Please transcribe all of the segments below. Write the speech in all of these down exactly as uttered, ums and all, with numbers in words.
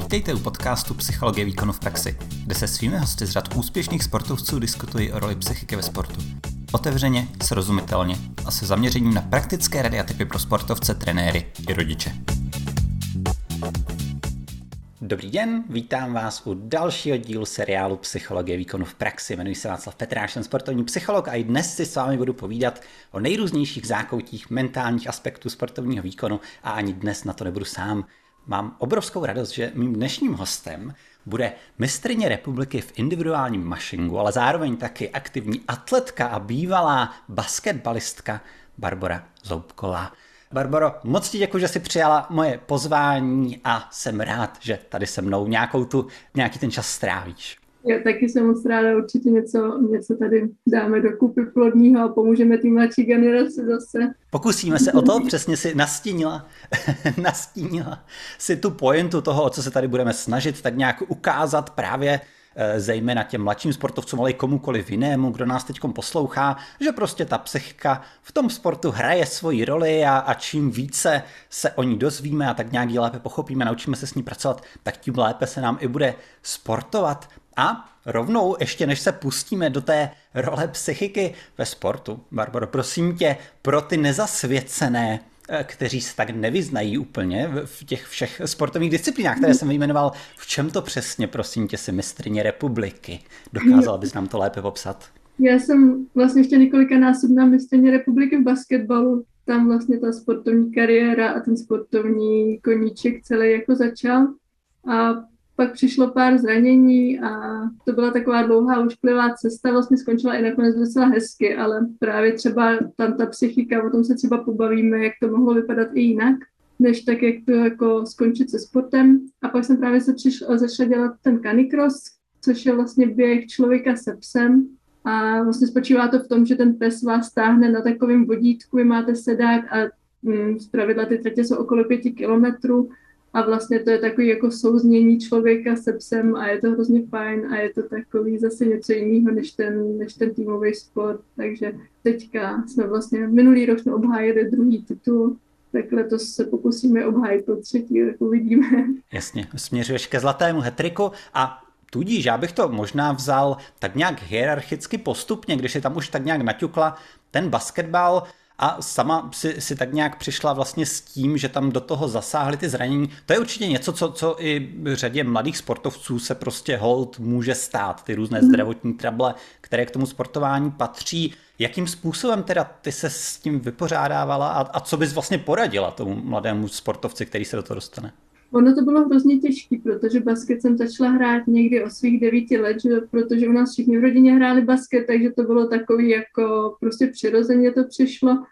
Vítejte u podcastu Psychologie výkonu v praxi, kde se svými hosty z řad úspěšných sportovců diskutují o roli psychiky ve sportu. Otevřeně, srozumitelně a se zaměřením na praktické rady a tipy pro sportovce, trenéry i rodiče. Dobrý den, vítám vás u dalšího dílu seriálu Psychologie výkonu v praxi. Jmenuji se Václav Petráš, jsem sportovní psycholog a i dnes si s vámi budu povídat o nejrůznějších zákoutích mentálních aspektů sportovního výkonu a ani dnes na to nebudu sám. Mám obrovskou radost, že mým dnešním hostem bude mistryně republiky v individuálním mašingu, ale zároveň taky aktivní atletka a bývalá basketbalistka Barbora Zoubková. Barboro, moc ti děkuji, že jsi přijala moje pozvání a jsem rád, že tady se mnou nějakou tu, nějaký ten čas strávíš. Já taky jsem moc ráda, určitě něco, něco tady dáme do kupy plodního a pomůžeme tým mladší generaci zase. Pokusíme se o to, přesně si nastínila, nastínila si tu pointu toho, o co se tady budeme snažit, tak nějak ukázat právě zejména těm mladším sportovcům, ale i komukoliv jinému, kdo nás teď poslouchá, že prostě ta psychika v tom sportu hraje svoji roli a, a čím více se o ní dozvíme a tak nějak ji lépe pochopíme, naučíme se s ní pracovat, tak tím lépe se nám i bude sportovat. A rovnou, ještě než se pustíme do té role psychiky ve sportu, Barboro, prosím tě, pro ty nezasvěcené, kteří se tak nevyznají úplně v těch všech sportovních disciplínách, které jsem vyjmenoval, v čem to přesně, prosím tě, si mistryně republiky? Dokázala bys nám to lépe popsat? Já jsem vlastně ještě několikanásobná mistryně republiky v basketbalu. Tam vlastně ta sportovní kariéra a ten sportovní koníček celý jako začal. A pak přišlo pár zranění a to byla taková dlouhá ušklivá cesta, vlastně skončila i nakonec docela hezky, ale právě třeba tam ta psychika, o tom se třeba pobavíme, jak to mohlo vypadat i jinak, než tak, jak to jako skončit se sportem. A pak jsem právě se přišla, začala dělat ten canicross, což je vlastně běh člověka se psem. A vlastně spočívá to v tom, že ten pes vás táhne na takovém vodítku, vy máte sedák a hm, zpravidla ty tratě jsou okolo pěti kilometrů. A vlastně to je takový jako souznění člověka se psem a je to hrozně fajn a je to takový zase něco jiného než ten, než ten týmový sport. Takže teďka jsme vlastně minulý rok jsme obhájili druhý titul, tak letos se pokusíme obhájit po třetí, tak uvidíme. Jasně, směřuješ ke zlatému hat-tricku a tudíž já bych to možná vzal tak nějak hierarchicky postupně, když je tam už tak nějak naťukla ten basketbal, a sama si, si tak nějak přišla vlastně s tím, že tam do toho zasáhly ty zranění. To je určitě něco, co, co i řadě mladých sportovců se prostě hold může stát. Ty různé zdravotní trable, které k tomu sportování patří. Jakým způsobem teda ty se s tím vypořádávala a, a co bys vlastně poradila tomu mladému sportovci, který se do toho dostane? Ono to bylo hrozně těžké, protože basket jsem začala hrát někdy o svých devíti let, protože u nás všichni v rodině hráli basket, takže to bylo takový jako prostě přirozeně to přišlo.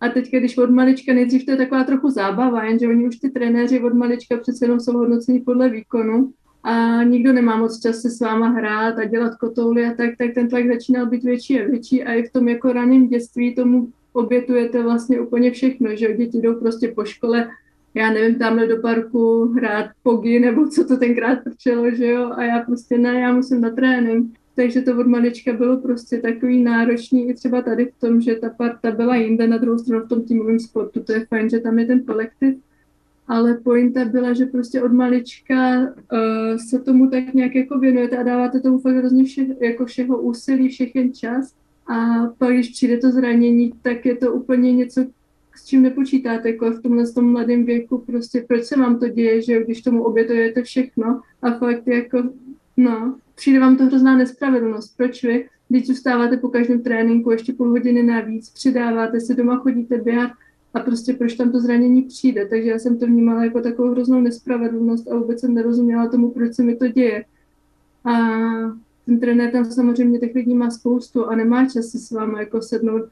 A teď, když od malička, nejdřív to je taková trochu zábava, jenže oni už ty trenéři od malička přece jenom jsou hodnocení podle výkonu a nikdo nemá moc čas se s váma hrát a dělat kotouly a tak, tak ten tlak začínal být větší a větší a i v tom jako raném dětství tomu obětujete vlastně úplně všechno, že děti jdou prostě po škole, já nevím, tamhle do parku hrát pogy nebo co to tenkrát prčelo, že jo, a já prostě ne, já musím na trénink. Takže to od malička bylo prostě takový náročný i třeba tady v tom, že ta parta byla jinde, na druhou stranu v tom týmovém sportu, to je fajn, že tam je ten kolektiv, ale pointa byla, že prostě od malička uh, se tomu tak nějak jako věnujete a dáváte tomu fakt hrozně vše, jako všeho úsilí, všechen čas a pak když přijde to zranění, tak je to úplně něco, s čím nepočítáte, jako v tomhle tom mladém věku, prostě proč se vám to děje, že když tomu obětujete všechno a fakt jako, no, přijde vám to hrozná nespravedlnost, proč vy, když zůstáváte po každém tréninku ještě půl hodiny navíc, přidáváte se doma, chodíte běhat a prostě proč tam to zranění přijde, takže já jsem to vnímala jako takovou hroznou nespravedlnost a vůbec jsem nerozuměla tomu, proč se mi to děje. A ten trenér tam samozřejmě těch lidí má spoustu a nemá čas si s váma jako sednout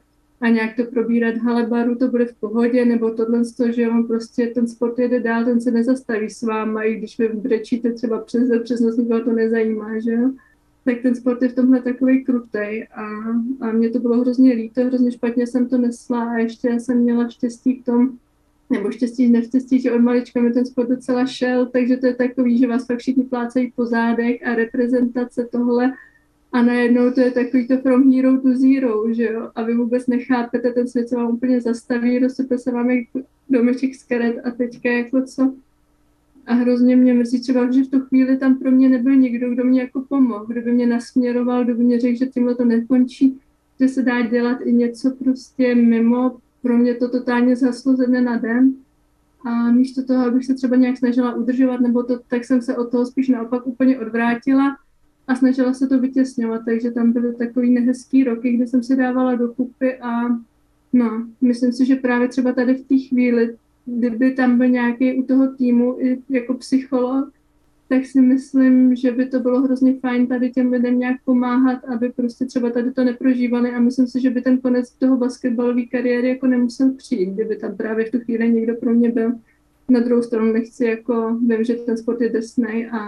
a nějak to probírat, hele baru, to bude v pohodě, nebo tohle z toho, že on prostě ten sport jede dál, ten se nezastaví s váma, i když vy brečíte třeba přes, přes noc, nikoho to nezajímá, že jo. Tak ten sport je v tomhle takovej krutej a, a mě to bylo hrozně líto, hrozně špatně jsem to nesla a ještě jsem měla štěstí v tom, nebo štěstí, neštěstí, že od malička mi ten sport docela šel, takže to je takový, že vás fakt všichni plácají po zádech a reprezentace tohle, a najednou to je takový to from hero to zero, že jo? A vy vůbec nechápete, ten svět se vám úplně zastaví, rozsype se vám jak domeček z karet a teďka jako co? A hrozně mě mrzí třeba, že v tu chvíli tam pro mě nebyl nikdo, kdo mě jako pomohl, kdo by mě nasměroval, kdo by mě řekl, že tímhle to nekončí, že se dá dělat i něco prostě mimo. Pro mě to totálně zhaslo ze dne na den. A místo toho, abych se třeba nějak snažila udržovat, nebo to, tak jsem se od toho spíš naopak úplně odvrátila a snažila se to vytěsňovat. Takže tam byly takový nehezký roky, kde jsem se dávala dokupy a no, myslím si, že právě třeba tady v té chvíli, kdyby tam byl nějaký u toho týmu i jako psycholog, tak si myslím, že by to bylo hrozně fajn tady těm lidem nějak pomáhat, aby prostě třeba tady to neprožívali a myslím si, že by ten konec toho basketbalové kariéry jako nemusel přijít, kdyby tam právě v tu chvíli někdo pro mě byl. Na druhou stranu nechci jako, vím, že ten sport je drsnej a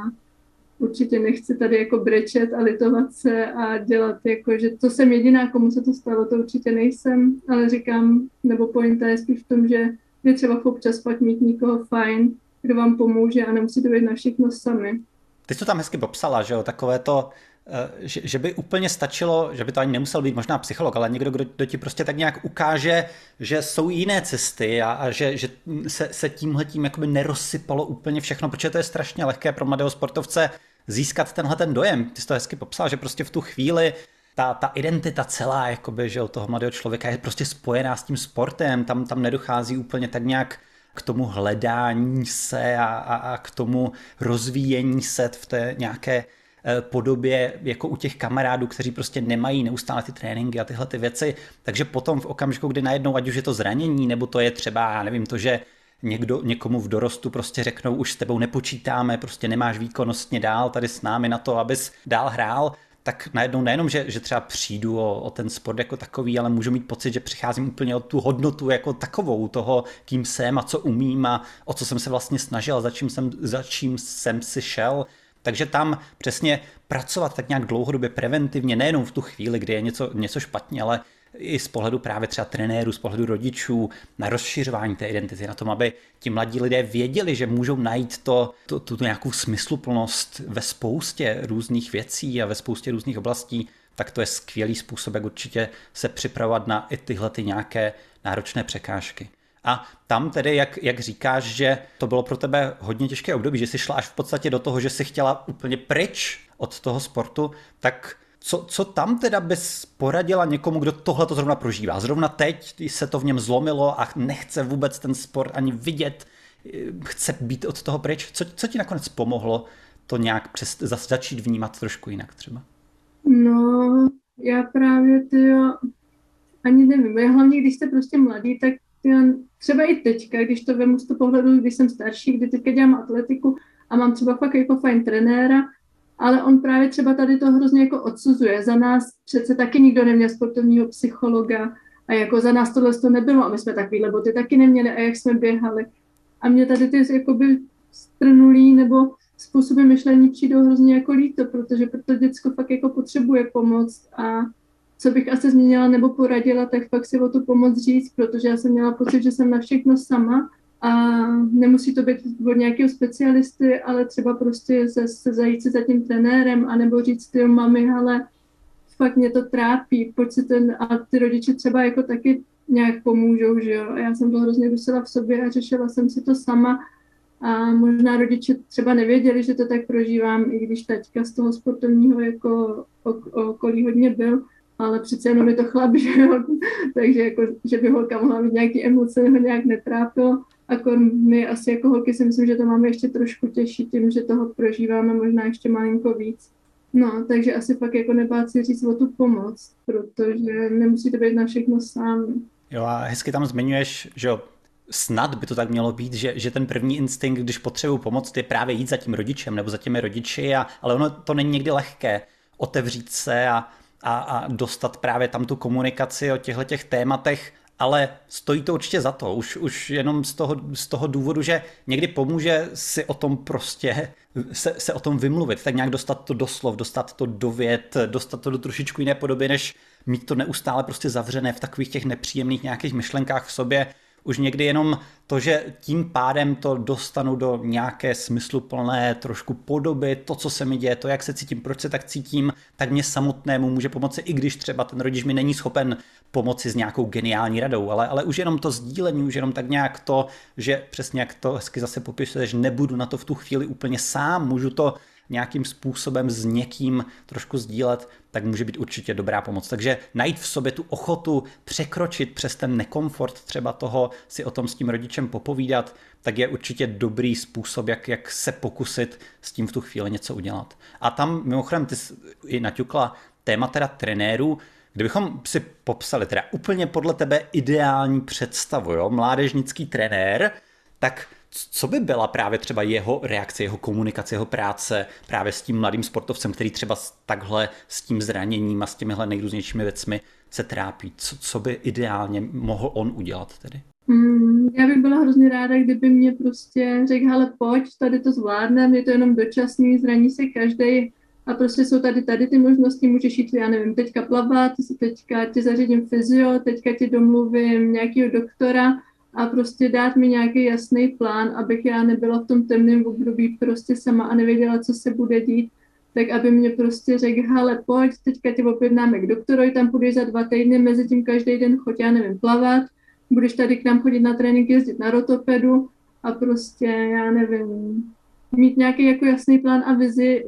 určitě nechci tady jako brečet a litovat se a dělat jako, že to jsem jediná, komu se to stalo, to určitě nejsem, ale říkám, nebo pointa je spíš v tom, že je třeba občas pak mít někoho fajn, kdo vám pomůže a nemusí to být na všechno sami. Ty jsi to tam hezky popsala, že jo, takové to, že, že by úplně stačilo, že by to ani nemusel být možná psycholog, ale někdo, kdo, kdo ti prostě tak nějak ukáže, že jsou jiné cesty a, a že, že se, se tímhletím jakoby nerozsypalo úplně všechno, protože to je strašně lehké pro mladého sportovce získat tenhle ten dojem. Ty jsi to hezky popsala, že prostě v tu chvíli Ta, ta identita celá jakoby, že toho mladého člověka je prostě spojená s tím sportem, tam, tam nedochází úplně tak nějak k tomu hledání se a, a, a k tomu rozvíjení se v té nějaké eh, podobě jako u těch kamarádů, kteří prostě nemají neustále ty tréninky a tyhle ty věci, takže potom v okamžiku, kdy najednou, ať už je to zranění, nebo to je třeba, já nevím, to, že někdo, někomu v dorostu prostě řeknou, už s tebou nepočítáme, prostě nemáš výkonnostně dál tady s námi na to, abys dál hrál, tak najednou nejenom, že, že třeba přijdu o, o ten sport jako takový, ale můžu mít pocit, že přicházím úplně o tu hodnotu jako takovou toho, kým jsem a co umím a o co jsem se vlastně snažil, za čím jsem, za čím jsem si šel. Takže tam přesně pracovat tak nějak dlouhodobě preventivně, nejenom v tu chvíli, kdy je něco, něco špatně, ale i z pohledu právě třeba trenérů, z pohledu rodičů, na rozšiřování té identity, na tom, aby ti mladí lidé věděli, že můžou najít to, to, tu nějakou smysluplnost ve spoustě různých věcí a ve spoustě různých oblastí, tak to je skvělý způsob, jak určitě se připravovat na i tyhle ty nějaké náročné překážky. A tam tedy, jak, jak říkáš, že to bylo pro tebe hodně těžké období, že jsi šla až v podstatě do toho, že jsi chtěla úplně pryč od toho sportu, tak Co, co tam teda bys poradila někomu, kdo tohle to zrovna prožívá? Zrovna teď se to v něm zlomilo a nechce vůbec ten sport ani vidět, chce být od toho pryč. Co, co ti nakonec pomohlo to nějak přes, začít vnímat trošku jinak třeba? No, já právě tyjo, ani nevím, já hlavně když jste prostě mladý, tak tyjo, třeba i teďka, když to vemu z toho pohledu, když jsem starší, kdy teďka dělám atletiku a mám třeba fakt jako fajn trenéra, ale on právě třeba tady to hrozně jako odsuzuje. Za nás přece taky nikdo neměl sportovního psychologa a jako za nás tohle to nebylo a my jsme takovýhle boty taky neměli a jak jsme běhali. A mě tady ty jakoby strnulí nebo způsoby myšlení přijdou hrozně jako líto, protože proto děcko fakt jako potřebuje pomoc a co bych asi změnila nebo poradila, tak fakt si o tu pomoc říct, protože já jsem měla pocit, že jsem na všechno sama. A nemusí to být od nějakého specialisty, ale třeba prostě se, se zajít se za tím trenérem, anebo říct ty mami, hele, fakt mě to trápí, pojď si ten, a ty rodiče třeba jako taky nějak pomůžou, že jo. A já jsem to hrozně dusila v sobě a řešila jsem si to sama a možná rodiče třeba nevěděli, že to tak prožívám, i když taťka z toho sportovního jako okolí hodně byl, ale přece jenom je to chlap, že jo, takže jako, že by holka mohla mít nějaký emoce, ho nějak netrápilo. Akor my asi jako holky si myslím, že to máme ještě trošku těžší tím, že toho prožíváme možná ještě malinko víc. No, takže asi pak jako nebát si říct o tu pomoc, protože nemusíte být na všechno sám. Jo a hezky tam zmiňuješ, že jo, snad by to tak mělo být, že, že ten první instinkt, když potřebuji pomoc, je právě jít za tím rodičem nebo za těmi rodiči, a, ale ono to není někdy lehké otevřít se a, a, a dostat právě tam tu komunikaci o těchto těch tématech. Ale stojí to určitě za to, už, už jenom z toho, z toho důvodu, že někdy pomůže si o tom prostě, se, se o tom vymluvit, tak nějak dostat to do slov, dostat to do vět, dostat to do trošičku jiné podoby, než mít to neustále prostě zavřené v takových těch nepříjemných nějakých myšlenkách v sobě. už někdy jenom to, že tím pádem to dostanu do nějaké smysluplné trošku podoby, to, co se mi děje, to, jak se cítím, proč se tak cítím, tak mě samotnému může pomoci, i když třeba ten rodič mi není schopen pomoci s nějakou geniální radou, ale, ale už jenom to sdílení, už jenom tak nějak to, že přesně jak to hezky zase popisuješ, nebudu na to v tu chvíli úplně sám, můžu to nějakým způsobem s někým trošku sdílet, tak může být určitě dobrá pomoc. Takže najít v sobě tu ochotu překročit přes ten nekomfort třeba toho, si o tom s tím rodičem popovídat, tak je určitě dobrý způsob, jak, jak se pokusit s tím v tu chvíli něco udělat. A tam mimochodem ty jsi i naťukla téma teda trenérů. Kdybychom si popsali teda úplně podle tebe ideální představu, jo? Mládežnický trenér, tak co by byla právě třeba jeho reakce, jeho komunikace, jeho práce právě s tím mladým sportovcem, který třeba takhle s tím zraněním a s těmihle nejrůznějšími věcmi se trápí? Co, co by ideálně mohl on udělat tedy? Hmm, já bych byla hrozně ráda, kdyby mě prostě řekl, hele pojď, tady to zvládneme, je to jenom dočasný, zraní se každej a prostě jsou tady tady ty možnosti, můžeš jít, já nevím, teďka plavat, teďka tě zařídím fyzio, teďka tě domluvím nějakého doktora, a prostě dát mi nějaký jasný plán, abych já nebyla v tom temném období prostě sama a nevěděla, co se bude dít, tak aby mě prostě řekl, hele, pojď, teďka tě objednáme k doktorovi, tam půjdeš za dva týdny, mezi tím každý den choď, já nevím, plavat, budeš tady k nám chodit na trénink, jezdit na rotopedu a prostě, já nevím, mít nějaký jako jasný plán a vizi,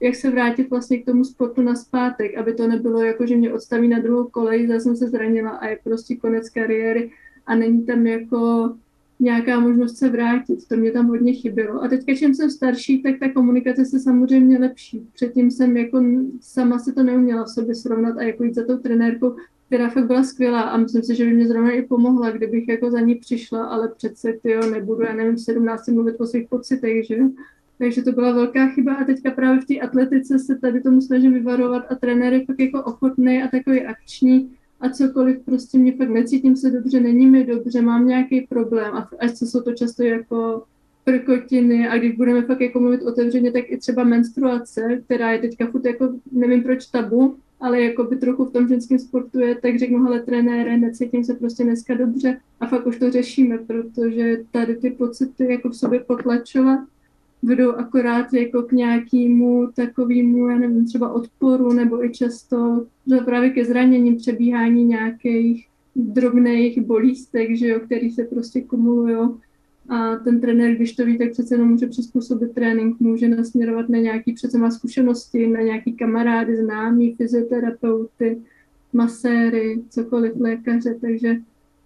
jak se vrátit vlastně k tomu sportu nazpátek, aby to nebylo jako, že mě odstaví na druhou kolej, zase jsem se zranila a je prostě konec kariéry, a není tam jako nějaká možnost se vrátit. To mě tam hodně chybělo. A teďka, čím jsem starší, tak ta komunikace se samozřejmě lepší. Předtím jsem jako sama se to neuměla v sobě srovnat a jako jít za tou trenérkou, která fakt byla skvělá a myslím si, že by mě zrovna i pomohla, kdybych jako za ní přišla, ale přece tyjo, nebudu, já nevím, v sedmnácti mluvit o svých pocitech, že? Takže to byla velká chyba a teďka právě v té atletice se tady tomu snažím vyvarovat a trenér je fakt jako ochotný a takový akční, a cokoliv, prostě mě fakt necítím se dobře, není mi dobře, mám nějaký problém a až se jsou to často jako prkotiny a když budeme fakt jako mluvit otevřeně, tak i třeba menstruace, která je teďka furt jako, nevím proč tabu, ale jako by trochu v tom ženském sportu je, tak řeknu, hele trenére, necítím se prostě dneska dobře a fakt už to řešíme, protože tady ty pocity jako v sobě potlačovat vedou akorát jako k nějakému takovému, já nevím, třeba odporu, nebo i často právě ke zraněním, přebíhání nějakých drobných bolístek, že jo, který se prostě kumulujou. A ten trenér, když to ví, tak přece jenom může přizpůsobit trénink, může nasměrovat na nějaké přece má zkušenosti, na nějaký kamarády, známí, fyzioterapeuty, maséry, cokoliv, lékaře, takže,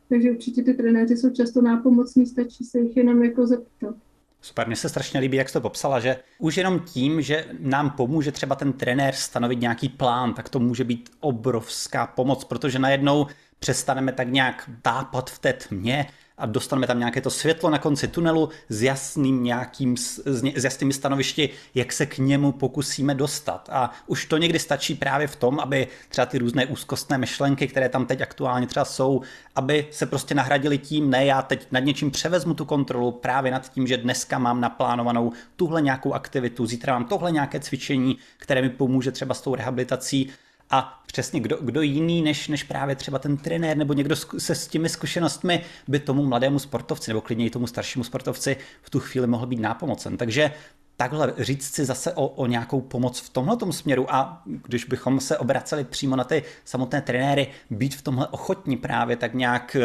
takže určitě ty trenéři jsou často nápomocní, stačí se jich jenom jako zeptat. Super, mně se strašně líbí, jak jsi to popsala, že už jenom tím, že nám pomůže třeba ten trenér stanovit nějaký plán, tak to může být obrovská pomoc, protože najednou přestaneme tak nějak tápat v té tmě a dostaneme tam nějaké to světlo na konci tunelu s jasným nějakým, s jasnými stanovišti, jak se k němu pokusíme dostat. A už to někdy stačí právě v tom, aby třeba ty různé úzkostné myšlenky, které tam teď aktuálně třeba jsou, aby se prostě nahradily tím, ne, já teď nad něčím převezmu tu kontrolu právě nad tím, že dneska mám naplánovanou tuhle nějakou aktivitu, zítra mám tohle nějaké cvičení, které mi pomůže třeba s tou rehabilitací. A přesně kdo, kdo jiný než, než právě třeba ten trenér nebo někdo se s těmi zkušenostmi by tomu mladému sportovci nebo klidně i tomu staršímu sportovci v tu chvíli mohl být nápomocen. Takže takhle říct si zase o, o nějakou pomoc v tomhletom směru a když bychom se obraceli přímo na ty samotné trenéry, být v tomhle ochotní právě tak nějak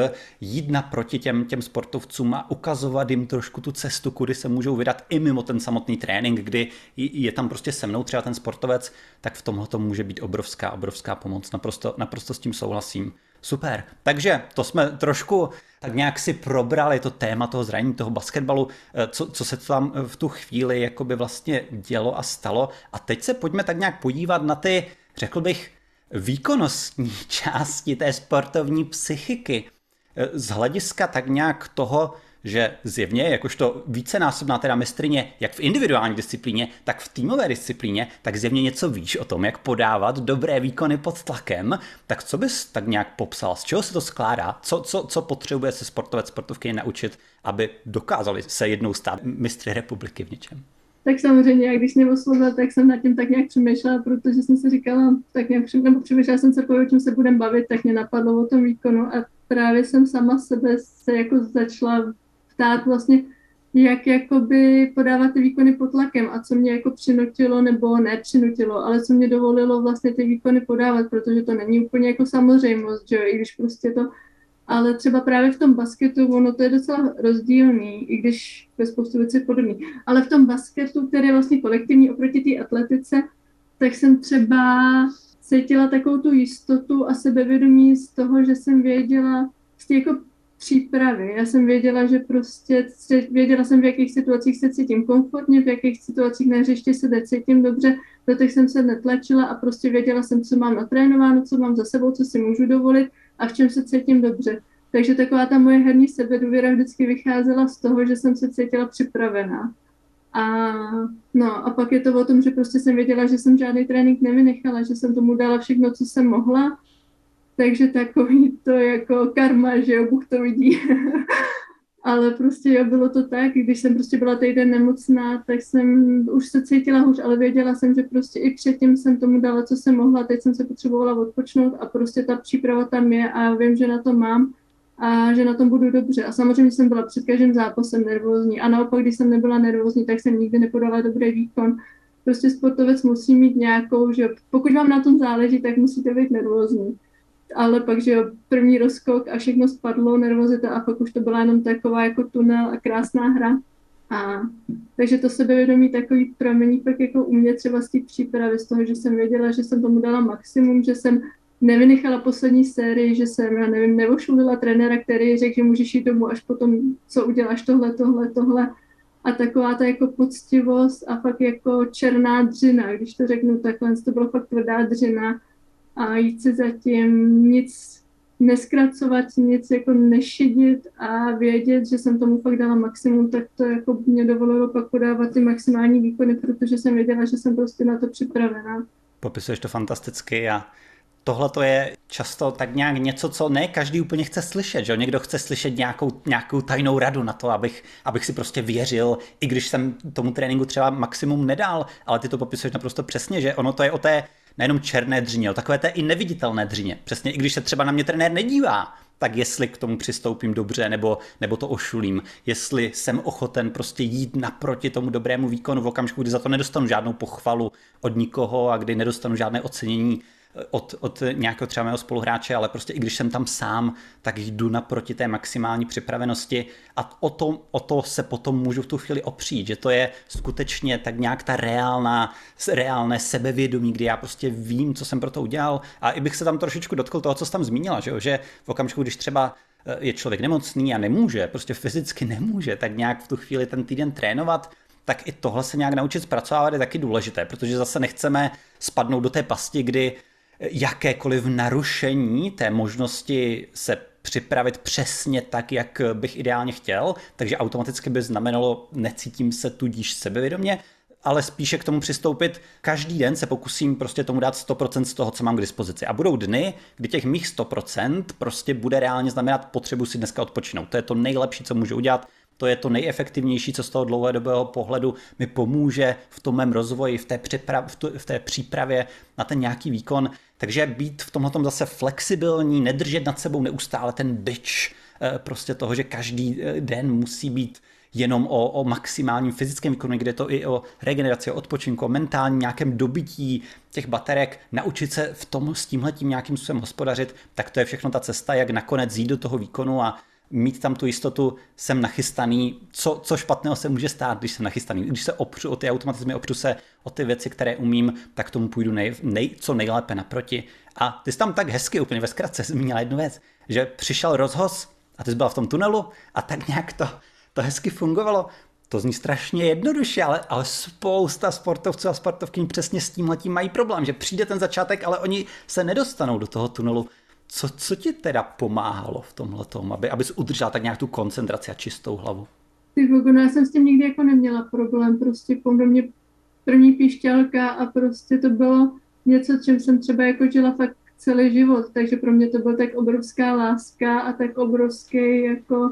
jít naproti těm, těm sportovcům a ukazovat jim trošku tu cestu, kudy se můžou vydat i mimo ten samotný trénink, kdy je tam prostě se mnou třeba ten sportovec, tak v tomhletom může být obrovská, obrovská pomoc. Naprosto, naprosto s tím souhlasím. Super, takže to jsme trošku tak nějak si probrali to téma toho zranění, toho basketbalu, co, co se tam v tu chvíli jakoby vlastně dělo a stalo. A teď se pojďme tak nějak podívat na ty, řekl bych, výkonnostní části té sportovní psychiky. Z hlediska tak nějak toho, že zjevně, jakožto vícenásobná teda mistryně, jak v individuální disciplíně, tak v týmové disciplíně, tak zjevně něco víš o tom, jak podávat dobré výkony pod tlakem, tak co bys tak nějak popsal, z čeho se to skládá, co, co, co potřebuje se sportovec, sportovkyně naučit, aby dokázali se jednou stát mistry republiky v něčem? Tak samozřejmě, jak když mě oslovila, tak jsem nad tím tak nějak přemýšlela, protože jsem si říkala, tak nějak přemýšlela, nebo přemýšlela jsem celkově, o čem se budem bavit, tak mě napadlo o tom výkonu a právě jsem sama sebe se jako začala ptát vlastně, jak jakoby podávat ty výkony pod tlakem a co mě jako přinutilo nebo nepřinutilo, ale co mě dovolilo vlastně ty výkony podávat, protože to není úplně jako samozřejmost, že jo, i když prostě to, ale třeba právě v tom basketu, ono to je docela rozdílný, i když ve spoustu věcí je podobný, ale v tom basketu, který je vlastně kolektivní oproti té atletice, tak jsem třeba cítila takovou tu jistotu a sebevědomí z toho, že jsem věděla, že jako přípravy. Já jsem věděla, že prostě věděla jsem, v jakých situacích se cítím komfortně, v jakých situacích na hřišti se necítím dobře, do těch jsem se netlačila a prostě věděla jsem, co mám natrénováno, co mám za sebou, co si můžu dovolit a v čem se cítím dobře. Takže taková ta moje herní sebedůvěra vždycky vycházela z toho, že jsem se cítila připravená. A, no, a pak je to o tom, že prostě jsem věděla, že jsem žádný trénink nevynechala, že jsem tomu dala všechno, co jsem mohla. Takže takový to jako karma, že jo, Bůh to vidí. Ale prostě jo, bylo to tak, když jsem prostě byla týden nemocná, tak jsem už se cítila hůř, ale věděla jsem, že prostě i předtím jsem tomu dala, co jsem mohla, teď jsem se potřebovala odpočnout a prostě ta příprava tam je a vím, že na to mám a že na tom budu dobře. A samozřejmě jsem byla před každým zápasem nervózní a naopak, když jsem nebyla nervózní, tak jsem nikdy nepodala dobrý výkon. Prostě sportovec musí mít nějakou, že pokud vám na tom záleží, tak musíte být nervózní. Ale pak, že jo, první rozkok a všechno spadlo, nervozita a pak už to byla jenom taková jako tunel a krásná hra. A takže to sebevědomí takový pramení pak jako u mě třeba z té přípravy, z toho, že jsem věděla, že jsem tomu dala maximum, že jsem nevynechala poslední sérii, že jsem, já nevím, nevošulila trenéra, který řekl, že můžeš jít domů až potom, co uděláš tohle, tohle, tohle. A taková ta jako poctivost a fakt jako černá dřina, když to řeknu takhle, to byla fakt tvrdá dřina. A jít se zatím, nic neskracovat, nic jako nešidit a vědět, že jsem tomu fakt dala maximum, tak to jako mě dovolilo pak podávat ty maximální výkony, protože jsem věděla, že jsem prostě na to připravená. Popisuješ to fantasticky a tohle to je často tak nějak něco, co ne každý úplně chce slyšet, že jo? Někdo chce slyšet nějakou, nějakou tajnou radu na to, abych, abych si prostě věřil, i když jsem tomu tréninku třeba maximum nedal, ale ty to popisuješ naprosto přesně, že ono to je o té nejenom černé dřině, o takové té i neviditelné dřině. Přesně, i když se třeba na mě trenér nedívá, tak jestli k tomu přistoupím dobře, nebo, nebo to ošulím, jestli jsem ochoten prostě jít naproti tomu dobrému výkonu v okamžiku, kdy za to nedostanu žádnou pochvalu od nikoho a kdy nedostanu žádné ocenění od, od nějakého třeba mého spoluhráče, ale prostě i když jsem tam sám, tak jdu naproti té maximální připravenosti a o to, o to se potom můžu v tu chvíli opřít, že to je skutečně tak nějak ta reálná, reálné sebevědomí, kdy já prostě vím, co jsem pro to udělal a i bych se tam trošičku dotkl toho, co jsi tam zmínila, že, že v okamžiku, když třeba je člověk nemocný a nemůže, prostě fyzicky nemůže, tak nějak v tu chvíli ten týden trénovat, tak i tohle se nějak naučit zpracovávat je taky důležité, protože zase nechceme spadnout do té pasti, kdy jakékoliv narušení té možnosti se připravit přesně tak, jak bych ideálně chtěl, takže automaticky by znamenalo, necítím se tudíž sebevědomě, ale spíše k tomu přistoupit, každý den se pokusím prostě tomu dát sto procent z toho, co mám k dispozici. A budou dny, kdy těch mých sto procent prostě bude reálně znamenat potřebu si dneska odpočinout. To je to nejlepší, co můžu udělat, to je to nejefektivnější, co z toho dlouhodobého pohledu mi pomůže v tom mém rozvoji, v té, připra- v, tu- v té přípravě na ten nějaký výkon. Takže být v tomhletom zase flexibilní, nedržet nad sebou neustále ten bič prostě toho, že každý den musí být jenom o, o maximálním fyzickém výkonu, kde je to i o regeneraci, o odpočinku, o mentálním nějakém dobití těch baterek, naučit se v tom s tímhletím nějakým způsobem hospodařit, tak to je všechno ta cesta, jak nakonec jít do toho výkonu a mít tam tu jistotu, jsem nachystaný, co, co špatného se může stát, když jsem nachystaný. Když se opřu o ty automatizmy, opřu se o ty věci, které umím, tak tomu půjdu nej, nej, co nejlépe naproti. A ty jsi tam tak hezky úplně ve zkratce zmínila jednu věc, že přišel rozhoz a ty jsi byla v tom tunelu a tak nějak to, to hezky fungovalo. To zní strašně jednoduše, ale, ale spousta sportovců a sportovkyní přesně s tímhletím mají problém, že přijde ten začátek, ale oni se nedostanou do toho tunelu. Co, co ti teda pomáhalo v tomhletom, aby, abys udržela tak nějak tu koncentraci a čistou hlavu? Ty Vogo, no já jsem s tím nikdy jako neměla problém, prostě po mě první píšťalka a prostě to bylo něco, čím jsem třeba jako žila fakt celý život, takže pro mě to byla tak obrovská láska a tak obrovský jako,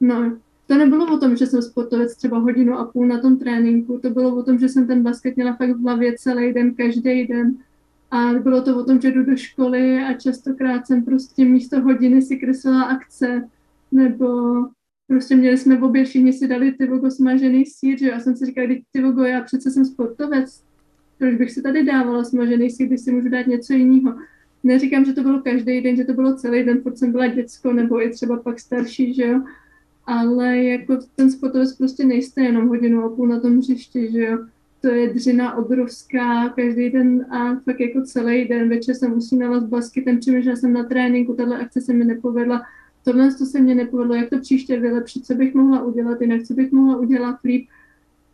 no, to nebylo o tom, že jsem sportovec třeba hodinu a půl na tom tréninku, to bylo o tom, že jsem ten basket měla fakt v hlavě celý den, každý den. A bylo to o tom, že jdu do školy a častokrát jsem prostě místo hodiny si kreslila akce, nebo prostě měli jsme v oběd, všichni si dali ty vogo smažený sýr, že já jsem si říkala, když ty vogo, já přece jsem sportovec, proč bych si tady dávala smažený sýr, když si můžu dát něco jiného. Neříkám, že to bylo každý den, že to bylo celý den, protože jsem byla děcko, nebo i třeba pak starší, že jo. Ale jako ten sportovec prostě nejste jenom hodinu a půl na tom hřišti, že jo. To je dřina obrovská, každý den a fakt jako celý den. Večer jsem usínala s basketem, přemýšlela jsem na tréninku, tahle akce se mi nepovedla, tohle to se mi nepovedlo, jak to příště vylepšit, co bych mohla udělat jinak, co bych mohla udělat líp.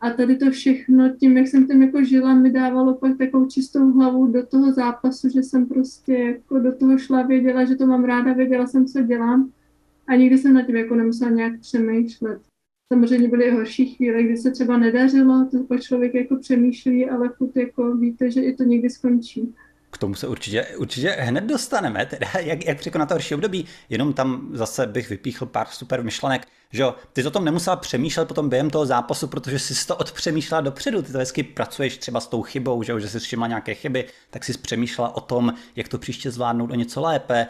A tady to všechno, tím, jak jsem tím jako žila, mi dávalo pak takovou čistou hlavu do toho zápasu, že jsem prostě jako do toho šla, věděla, že to mám ráda, věděla jsem, co dělám. A nikdy jsem nad tím jako nemusela nějak přemýšlet. Samozřejmě byly horší chvíle, kdy se třeba nedařilo, to pak člověk jako přemýšlí, ale furt jako víte, že i to někdy skončí. K tomu se určitě, určitě hned dostaneme, teda jak, jak překonat to horší období, jenom tam zase bych vypíchl pár super myšlenek, že jo, ty o tom nemusela přemýšlet potom během toho zápasu, protože jsi to odpřemýšlela dopředu, ty to hezky pracuješ třeba s tou chybou, že jo, že jsi všimla nějaké chyby, tak jsi přemýšlela o tom, jak to příště zvládnout o něco lépe.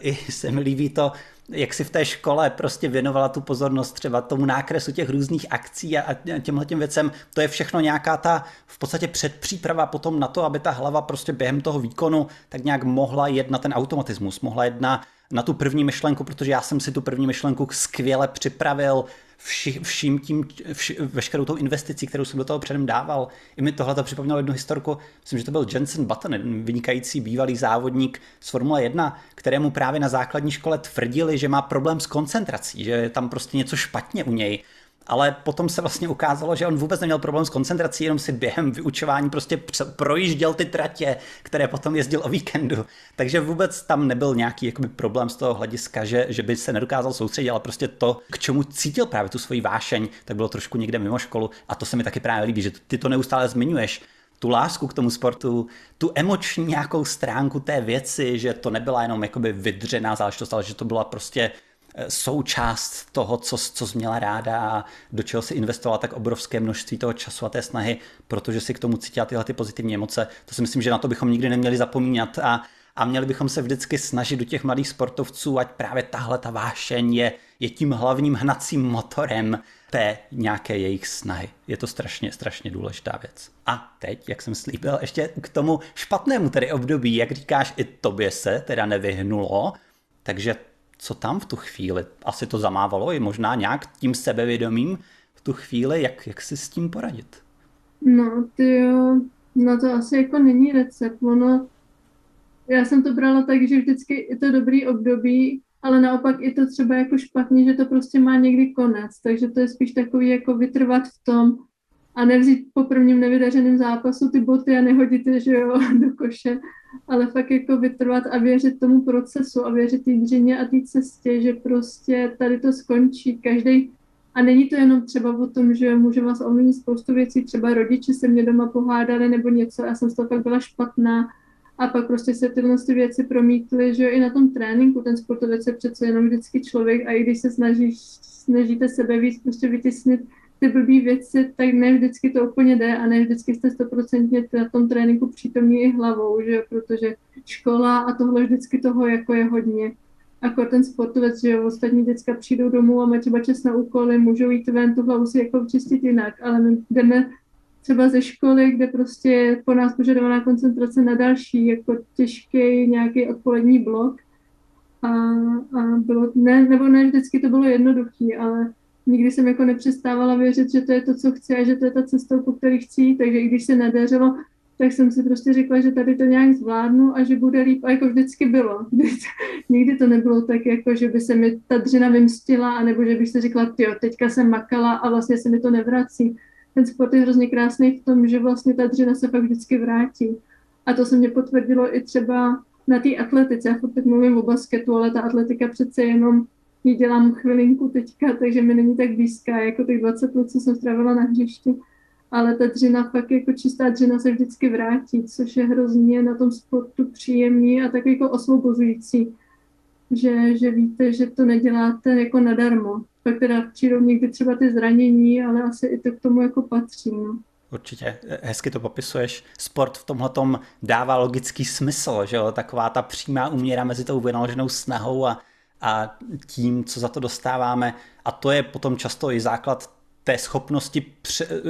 I se mi líbí to, jak si v té škole prostě věnovala tu pozornost třeba tomu nákresu těch různých akcí a těmhletěm věcem. To je všechno nějaká ta v podstatě předpříprava potom na to, aby ta hlava prostě během toho výkonu tak nějak mohla jet na ten automatismus, mohla jet na, na tu první myšlenku, protože já jsem si tu první myšlenku skvěle připravil vši, vším tím, vši, veškerou tou investicí, kterou jsem do toho předem dával. I mi tohle to připomnělo jednu historku, myslím, že to byl Jenson Button, vynikající bývalý závodník z Formule jedna, kterému právě na základní škole tvrdili, že má problém s koncentrací, že je tam prostě něco špatně u něj. Ale potom se vlastně ukázalo, že on vůbec neměl problém s koncentrací, jenom si během vyučování prostě projížděl ty tratě, které potom jezdil o víkendu. Takže vůbec tam nebyl nějaký jakoby problém z toho hlediska, že, že by se nedokázal soustředit, ale prostě to, k čemu cítil právě tu svoji vášeň, tak bylo trošku někde mimo školu. A to se mi taky právě líbí, že ty to neustále zmiňuješ. Tu lásku k tomu sportu, tu emoční nějakou stránku té věci, že to nebyla jenom jakoby vydřená záležitost, ale že to byla prostě součást toho, co, co jsi měla ráda a do čeho si investovala tak obrovské množství toho času a té snahy, protože si k tomu cítila tyhle ty pozitivní emoce. To si myslím, že na to bychom nikdy neměli zapomínat a, a měli bychom se vždycky snažit do těch mladých sportovců, ať právě tahle ta vášeň je, je tím hlavním hnacím motorem té nějaké jejich snahy. Je to strašně, strašně důležitá věc. A teď, jak jsem slíbil, ještě k tomu špatnému tedy období, jak říkáš, i tobě se teda nevyhnulo, takže co tam v tu chvíli? Asi to zamávalo i možná nějak tím sebevědomím v tu chvíli, jak, jak si s tím poradit? No tyjo, no to asi jako není recept. Ono, já jsem to brala tak, že vždycky i to dobrý období, ale naopak i to třeba jako špatný, že to prostě má někdy konec. Takže to je spíš takový jako vytrvat v tom a nevzít po prvním nevydařeném zápasu ty boty a nehodit je, že jo, do koše. Ale fakt jako vytrvat a věřit tomu procesu a věřit té dřině a té cestě, že prostě tady to skončí každý. A není to jenom třeba o tom, že může vás ovlivnit spoustu věcí, třeba rodiče se mě doma pohádali nebo něco, já jsem z toho pak byla špatná a pak prostě se tyhle věci promítly, že i na tom tréninku ten sportovec je přece jenom vždycky člověk a i když se snažíš, snažíte sebe víc prostě vytěsnit ty blbý věci, tak ne vždycky to úplně jde a ne vždycky jste stoprocentně na tom tréninku přítomní i hlavou, že? Protože škola a tohle vždycky toho jako je hodně. Akor ten sportovec, že ostatní děcka přijdou domů a mají třeba čas na úkoly, můžou jít ven, tu hlavu si jako čistit jinak, ale my jdeme třeba ze školy, kde prostě je po nás požadovaná koncentrace na další, jako těžký nějaký odpolední blok a, a bylo, ne, nebo ne vždycky to bylo jednoduchý, ale nikdy jsem jako nepřestávala věřit, že to je to, co chci a že to je ta cesta, po které chci, takže i když se nedařilo, tak jsem si prostě řekla, že tady to nějak zvládnu a že bude líp, a jako vždycky bylo. Nikdy to nebylo tak, jako že by se mi ta dřina vymstila, anebo že bych si řekla, tyjo, teďka jsem makala a vlastně se mi to nevrací. Ten sport je hrozně krásný v tom, že vlastně ta dřina se pak vždycky vrátí. A to se mě potvrdilo i třeba na té atletice. Já furt teď mluvím o basketu, ale ta atletika přece jenom ji dělám chvilinku teďka, takže mi není tak blízká, jako těch dvacet let, co jsem strávila na hřišti. Ale ta dřina fakt, jako čistá dřina se vždycky vrátí, což je hrozně na tom sportu příjemný a tak jako osvobozující, že, že víte, že to neděláte jako nadarmo. Pak teda přijdou někdy třeba ty zranění, ale asi i to k tomu jako patří. No. Určitě, hezky to popisuješ. Sport v tomhletom dává logický smysl, že jo? Taková ta přímá úměra mezi tou vynaloženou snahou a, a tím, co za to dostáváme. A to je potom často i základ té schopnosti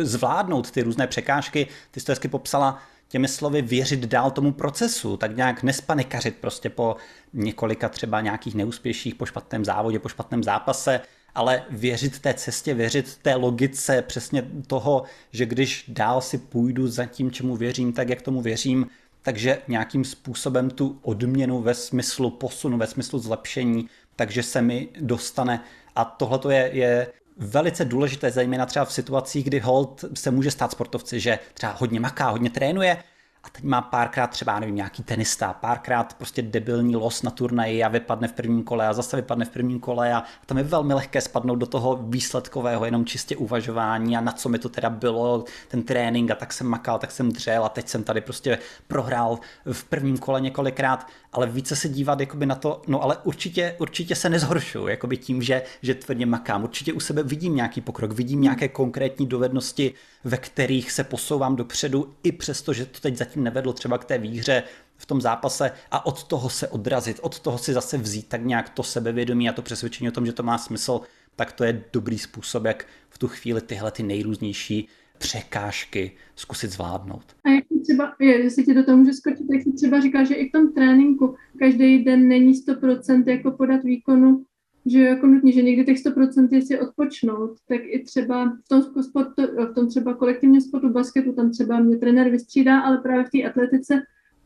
zvládnout ty různé překážky. Ty jsi to hezky popsala těmi slovy věřit dál tomu procesu, tak nějak nespanikařit prostě po několika třeba nějakých neúspěších, po špatném závodě, po špatném zápase, ale věřit té cestě, věřit té logice přesně toho, že když dál si půjdu za tím, čemu věřím, tak jak tomu věřím, takže nějakým způsobem tu odměnu ve smyslu posunu, ve smyslu zlepšení, takže se mi dostane. A tohleto je, je velice důležité, zejména třeba v situacích, kdy hold se může stát sportovci, že třeba hodně maká, hodně trénuje a teď má párkrát třeba, nevím, nějaký tenista, párkrát prostě debilní los na turnaji a vypadne v prvním kole a zase vypadne v prvním kole a tam je velmi lehké spadnout do toho výsledkového jenom čistě uvažování a na co mi to teda bylo, ten trénink a tak jsem makal, tak jsem dřel a teď jsem tady prostě prohrál v prvním kole několikrát, ale více se dívat jakoby na to, no ale určitě, určitě se nezhoršuju jakoby tím, že, že tvrdě makám, určitě u sebe vidím nějaký pokrok, vidím nějaké konkrétní dovednosti, ve kterých se posouvám dopředu, i přesto, že to teď zatím nevedlo třeba k té výhře v tom zápase a od toho se odrazit, od toho si zase vzít tak nějak to sebevědomí a to přesvědčení o tom, že to má smysl, tak to je dobrý způsob, jak v tu chvíli tyhle ty nejrůznější překážky zkusit zvládnout. A jak třeba, jestli ti do toho může skočit, jak jsi třeba říkal, že i v tom tréninku každý den není sto procent jako podat výkonu, že jako nutně, že někdy těch sto procent je si odpočnout, tak i třeba v tom, sportu, v tom třeba kolektivním sportu basketu, tam třeba mě trenér vystřídá, ale právě v té atletice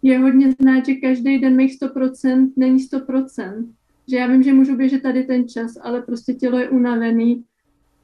je hodně znát, že každý den mých sto procent není sto procent. Že já vím, že můžu běžet tady ten čas, ale prostě tělo je unavený,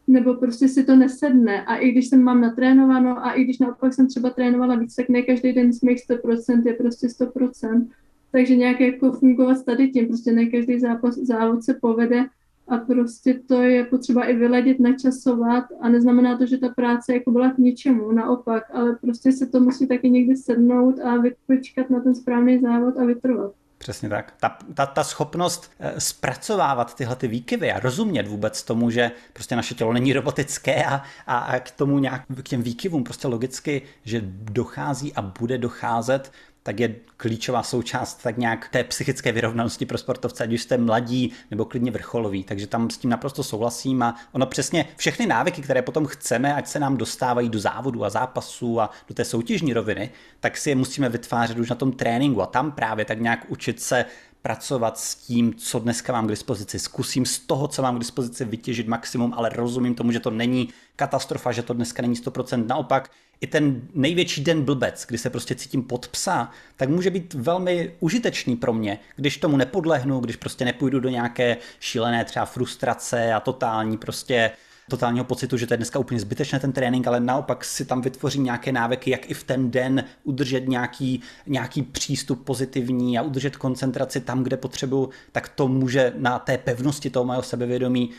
nebo prostě si to nesedne. A i když jsem mám natrénováno a i když naopak jsem třeba trénovala víc, tak ne každý den z mých sto procent je prostě sto procent. Takže nějak jako fungovat s tady tím, prostě ne každý zápas, závod se povede a prostě to je potřeba i vyladit, načasovat a neznamená to, že ta práce jako byla k ničemu, naopak, ale prostě se to musí taky někdy sednout a vypočkat na ten správný závod a vytrvat. Přesně tak. Ta, ta, ta schopnost zpracovávat tyhle ty výkyvy a rozumět vůbec tomu, že prostě naše tělo není robotické a, a, a k tomu nějak, k těm výkyvům prostě logicky, že dochází a bude docházet, tak je klíčová součást tak nějak té psychické vyrovnanosti pro sportovce, ať už jste mladí nebo klidně vrcholoví. Takže tam s tím naprosto souhlasím a ono přesně všechny návyky, které potom chceme, ať se nám dostávají do závodu a zápasů a do té soutěžní roviny, tak si je musíme vytvářet už na tom tréninku a tam právě tak nějak učit se pracovat s tím, co dneska mám k dispozici. Zkusím z toho, co mám k dispozici, vytěžit maximum, ale rozumím tomu, že to není katastrofa, že to dneska není sto procent. Naopak, i ten největší den blbec, kdy se prostě cítím pod psa, tak může být velmi užitečný pro mě, když tomu nepodlehnu, když prostě nepůjdu do nějaké šílené třeba frustrace a totální prostě totálního pocitu, že to je dneska úplně zbytečné ten trénink, ale naopak si tam vytvořím nějaké návyky, jak i v ten den udržet nějaký, nějaký přístup pozitivní a udržet koncentraci tam, kde potřebuju, tak to může na té pevnosti toho mého sebevědomí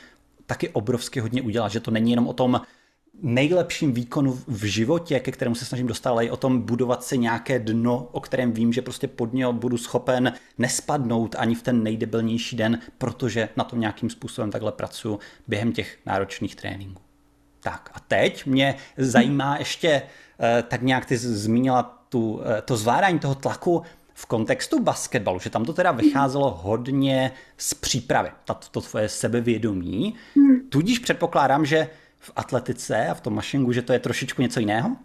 taky obrovsky hodně udělat, že to není jenom o tom nejlepším výkonu v životě, ke kterému se snažím dostat, ale i o tom budovat si nějaké dno, o kterém vím, že prostě pod něho budu schopen nespadnout ani v ten nejdebilnější den, protože na tom nějakým způsobem takhle pracuji během těch náročných tréninků. Tak a teď mě zajímá ještě, tak nějak ty zmínila tu, to zvládání toho tlaku v kontextu basketbalu, že tam to teda vycházelo hodně z přípravy, tato, to tvoje sebevědomí, tudíž předpokládám, že v atletice a v tom mašingu, že to je trošičku něco jiného?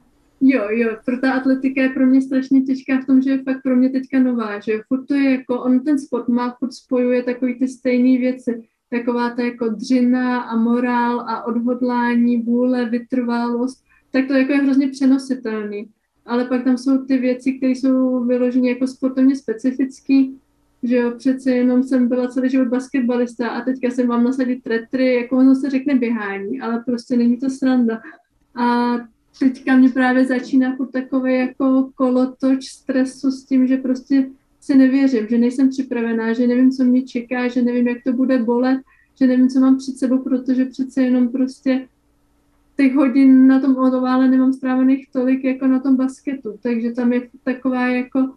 Jo, jo, pro ta atletika je pro mě strašně těžká v tom, že je fakt pro mě teďka nová, že furt to je jako, on ten sport má, furt spojuje takový ty stejné věci, taková ta jako dřina a morál a odhodlání, vůle, vytrvalost, tak to jako je hrozně přenositelný, ale pak tam jsou ty věci, které jsou vyloženě jako sportovně specifický, že jo, přece jenom jsem byla celý život basketbalista a teďka jsem vám nasadit tretry, jako ono se řekne běhání, ale prostě není to sranda. A teďka mě právě začíná furt takový jako kolotoč stresu s tím, že prostě si nevěřím, že nejsem připravená, že nevím, co mě čeká, že nevím, jak to bude bolet, že nevím, co mám před sebou, protože přece jenom prostě těch hodin na tom odovále nemám strávených tolik jako na tom basketu, takže tam je taková jako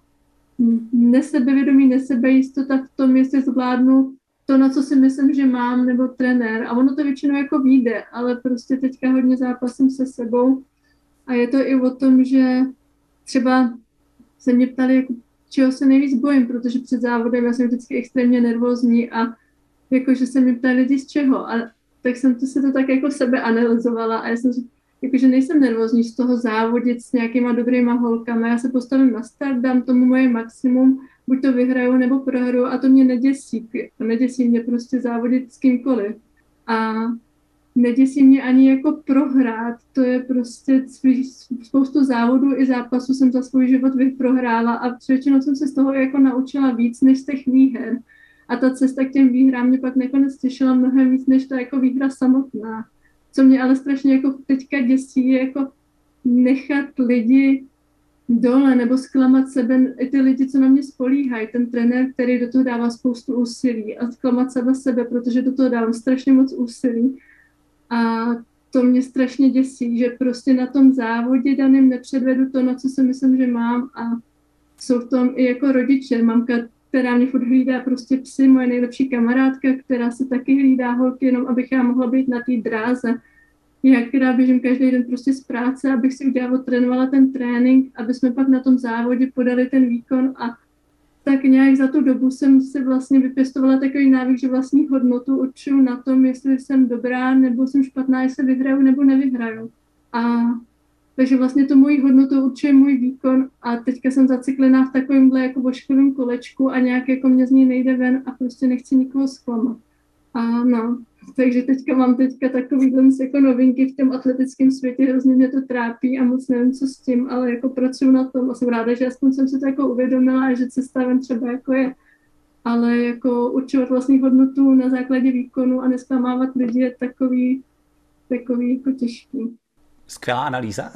nesebevědomí, nesebejistota v tom, jestli zvládnu to, na co si myslím, že mám, nebo trenér. A ono to většinou jako vyjde, ale prostě teďka hodně zápasím se sebou A je to i o tom, že třeba se mě ptali, jako, čeho se nejvíc bojím, protože před závodem já jsem vždycky extrémně nervózní a jakože se mě ptali lidi z čeho. A tak jsem to, se to tak jako sebe analyzovala a já jsem jakože nejsem nervózní z toho závodit s nějakýma dobrýma holkama. Já se postavím na start, dám tomu moje maximum, buď to vyhraju nebo prohru a to mě neděsí. Neděsí mě prostě závodit s kýmkoliv. A neděsí mě ani jako prohrát, to je prostě spoustu závodů i zápasů jsem za svůj život vyprohrála a většinou jsem se z toho jako naučila víc než z těch výher. A ta cesta k těm výhrám mě pak nakonec těšila mnohem víc než ta jako výhra samotná. Co mě ale strašně jako teďka děsí, je jako nechat lidi dole nebo zklamat sebe, i ty lidi, co na mě spolíhají, ten trenér, který do toho dává spoustu úsilí a zklamat sebe sebe, protože do toho dávám strašně moc úsilí. A to mě strašně děsí, že prostě na tom závodě daným nepředvedu to, na co si myslím, že mám a jsou v tom i jako rodiče. Mamka, která mě furt hlídá prostě psy, moje nejlepší kamarádka, která se taky hlídá holky, jenom abych já mohla být na té dráze. Já, která běžím každý den prostě z práce, abych si udělala, trénovala ten trénink, aby jsme pak na tom závodě podali ten výkon a tak nějak za tu dobu jsem se vlastně vypěstovala takový návyk, že vlastní hodnotu určuju na tom, jestli jsem dobrá nebo jsem špatná, jestli vyhraju nebo nevyhraju. A takže vlastně to moji hodnotu určuje můj výkon a teďka jsem zaciklená v takovémhle jako božkovém kolečku a nějak jako mě z ní nejde ven a prostě nechci nikoho zklamat. A no, takže teďka mám teďka takovýhle jako novinky v tom atletickém světě, hrozně mě to trápí a moc nevím, co s tím, ale jako pracuju na tom a jsem ráda, že aspoň jsem se to jako uvědomila, že cesta ven třeba jako je, ale jako určovat vlastní hodnotu na základě výkonu a nesklamávat lidi je takový, takový jako těžký. Skvělá analýza.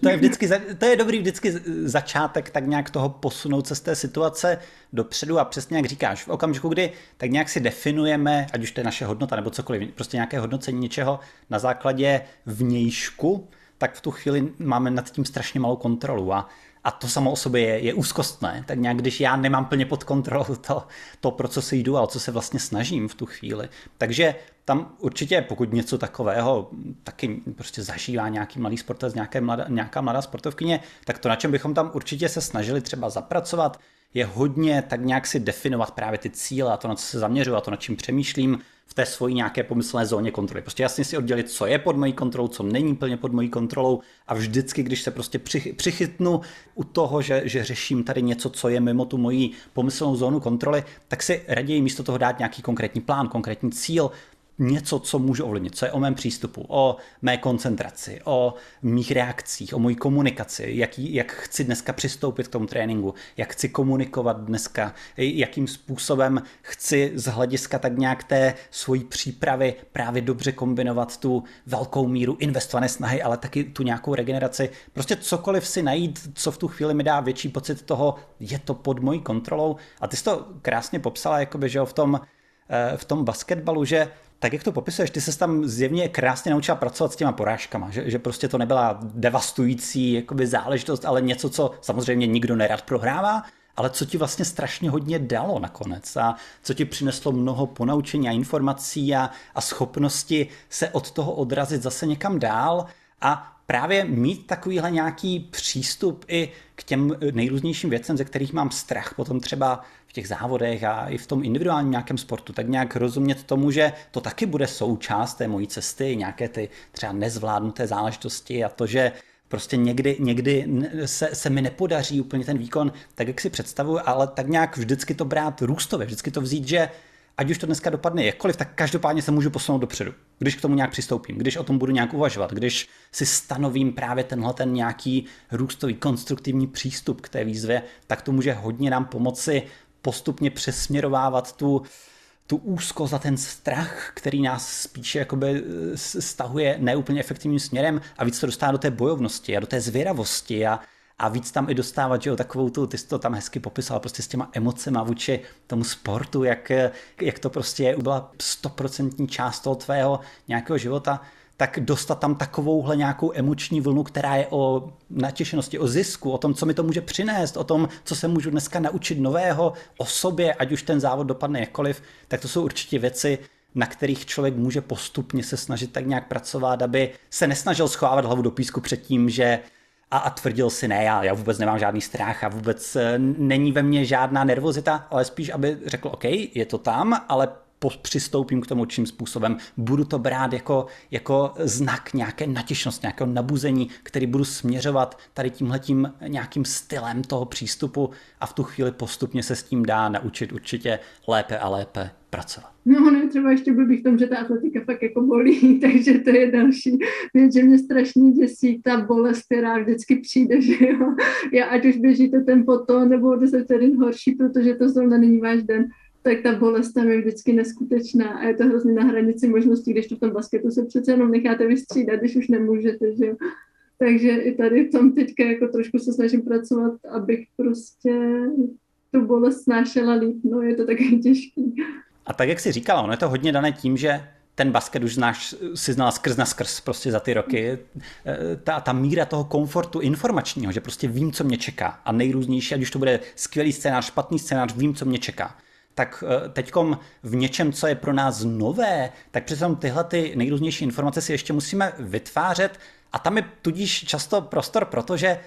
To je, vždycky, to je dobrý vždycky začátek tak nějak toho posunout se z té situace dopředu a přesně jak říkáš, v okamžiku, kdy tak nějak si definujeme, ať už to je naše hodnota nebo cokoliv, prostě nějaké hodnocení něčeho na základě vnějšku, tak v tu chvíli máme nad tím strašně malou kontrolu a, a to samo o sobě je, je úzkostné. Tak nějak, když já nemám plně pod kontrolou to, to, pro co se jdu a o co se vlastně snažím v tu chvíli. Takže tam určitě, pokud něco takového taky prostě zažívá nějaký mladý sportovec, nějaké mladá, nějaká mladá sportovkyně, tak to, na čem bychom tam určitě se snažili třeba zapracovat, je hodně tak nějak si definovat právě ty cíle a to, na co se zaměřuju a to, na čím přemýšlím v té svojí nějaké pomyslné zóně kontroly. Prostě jasně si oddělit, co je pod mojí kontrolou, co není plně pod mojí kontrolou a vždycky, když se prostě přichytnu u toho, že, že řeším tady něco, co je mimo tu moji pomyslnou zónu kontroly, tak si raději místo toho dát nějaký konkrétní plán, konkrétní cíl, něco, co můžu ovlivnit, co je o mém přístupu, o mé koncentraci, o mých reakcích, o mojí komunikaci, jaký, jak chci dneska přistoupit k tomu tréninku, jak chci komunikovat dneska, jakým způsobem chci z hlediska tak nějak té svojí přípravy právě dobře kombinovat tu velkou míru investované snahy, ale taky tu nějakou regeneraci. Prostě cokoliv si najít, co v tu chvíli mi dá větší pocit toho, je to pod mojí kontrolou. A ty jsi to krásně popsala, jakoby, že v tom, v tom basketbalu, že tak jak to popisuješ, ty se tam zjevně krásně naučila pracovat s těma porážkama, že, že prostě to nebyla devastující jakoby záležitost, ale něco, co samozřejmě nikdo nerad prohrává, ale co ti vlastně strašně hodně dalo nakonec a co ti přineslo mnoho ponaučení a informací a, a schopnosti se od toho odrazit zase někam dál a právě mít takovýhle nějaký přístup i k těm nejrůznějším věcem, ze kterých mám strach potom třeba v těch závodech a i v tom individuálním nějakém sportu, tak nějak rozumět tomu, že to taky bude součást té mojí cesty, nějaké ty třeba nezvládnuté záležitosti a to, že prostě někdy, někdy se, se mi nepodaří úplně ten výkon, tak jak si představuju, ale tak nějak vždycky to brát růstově, vždycky to vzít, že ať už to dneska dopadne jakkoliv, tak každopádně se můžu posunout dopředu, když k tomu nějak přistoupím, když o tom budu nějak uvažovat, když si stanovím právě tenhle ten nějaký růstový konstruktivní přístup k té výzvě, tak to může hodně nám pomoci postupně přesměrovávat tu, tu úzkost a ten strach, který nás spíše jakoby stahuje neúplně efektivním směrem a víc to dostává do té bojovnosti a do té zvědavosti a A víc tam i dostávat, že jo, takovou tu, ty jsi to tam hezky popisala, prostě s těma emocema vůči tomu sportu, jak, jak to prostě byla stoprocentní část toho tvého nějakého života, tak dostat tam takovouhle nějakou emoční vlnu, která je o natěšenosti, o zisku, o tom, co mi to může přinést, o tom, co se můžu dneska naučit nového o sobě, ať už ten závod dopadne jakkoliv, tak to jsou určitě věci, na kterých člověk může postupně se snažit tak nějak pracovat, aby se nesnažil schovávat hlavu do písku před tím, že a, a tvrdil si ne, já, já vůbec nemám žádný strach a vůbec není ve mně žádná nervozita, ale spíš, aby řekl, OK, je to tam, ale přistoupím k tomu čím způsobem. Budu to brát jako, jako znak nějaké natěšnosti, nějakého nabuzení, který budu směřovat tady tímhletím nějakým stylem toho přístupu a v tu chvíli postupně se s tím dá naučit určitě lépe a lépe pracovat. No, ne, třeba ještě byl bych v tom, že ta atletika fakt jako bolí, takže to je další věc, že mě strašně děsí ta bolest, která vždycky přijde, že jo. Já, ať už běžíte tempo to, nebo deset vteřin horší, protože to zrovna není váš den, tak ta bolest tam je vždycky neskutečná a je to hrozně na hranici možností, když to v tom basketu se přece jenom necháte vystřídat, když už nemůžete, že jo. Takže i tady v tom teďka jako trošku se snažím pracovat, abych prostě tu bolest snášela líp, no je to taky těžký. A tak, jak jsi říkala, ono je to hodně dané tím, že ten basket už znáš, si znala skrz na skrz prostě za ty roky. Ta, ta míra toho komfortu informačního, že prostě vím, co mě čeká a nejrůznější, ať už to bude skvělý scénář, špatný scénář, vím, co mě čeká. Tak teďkom v něčem, co je pro nás nové, tak přece tyhle ty nejrůznější informace si ještě musíme vytvářet a tam je tudíž často prostor, protože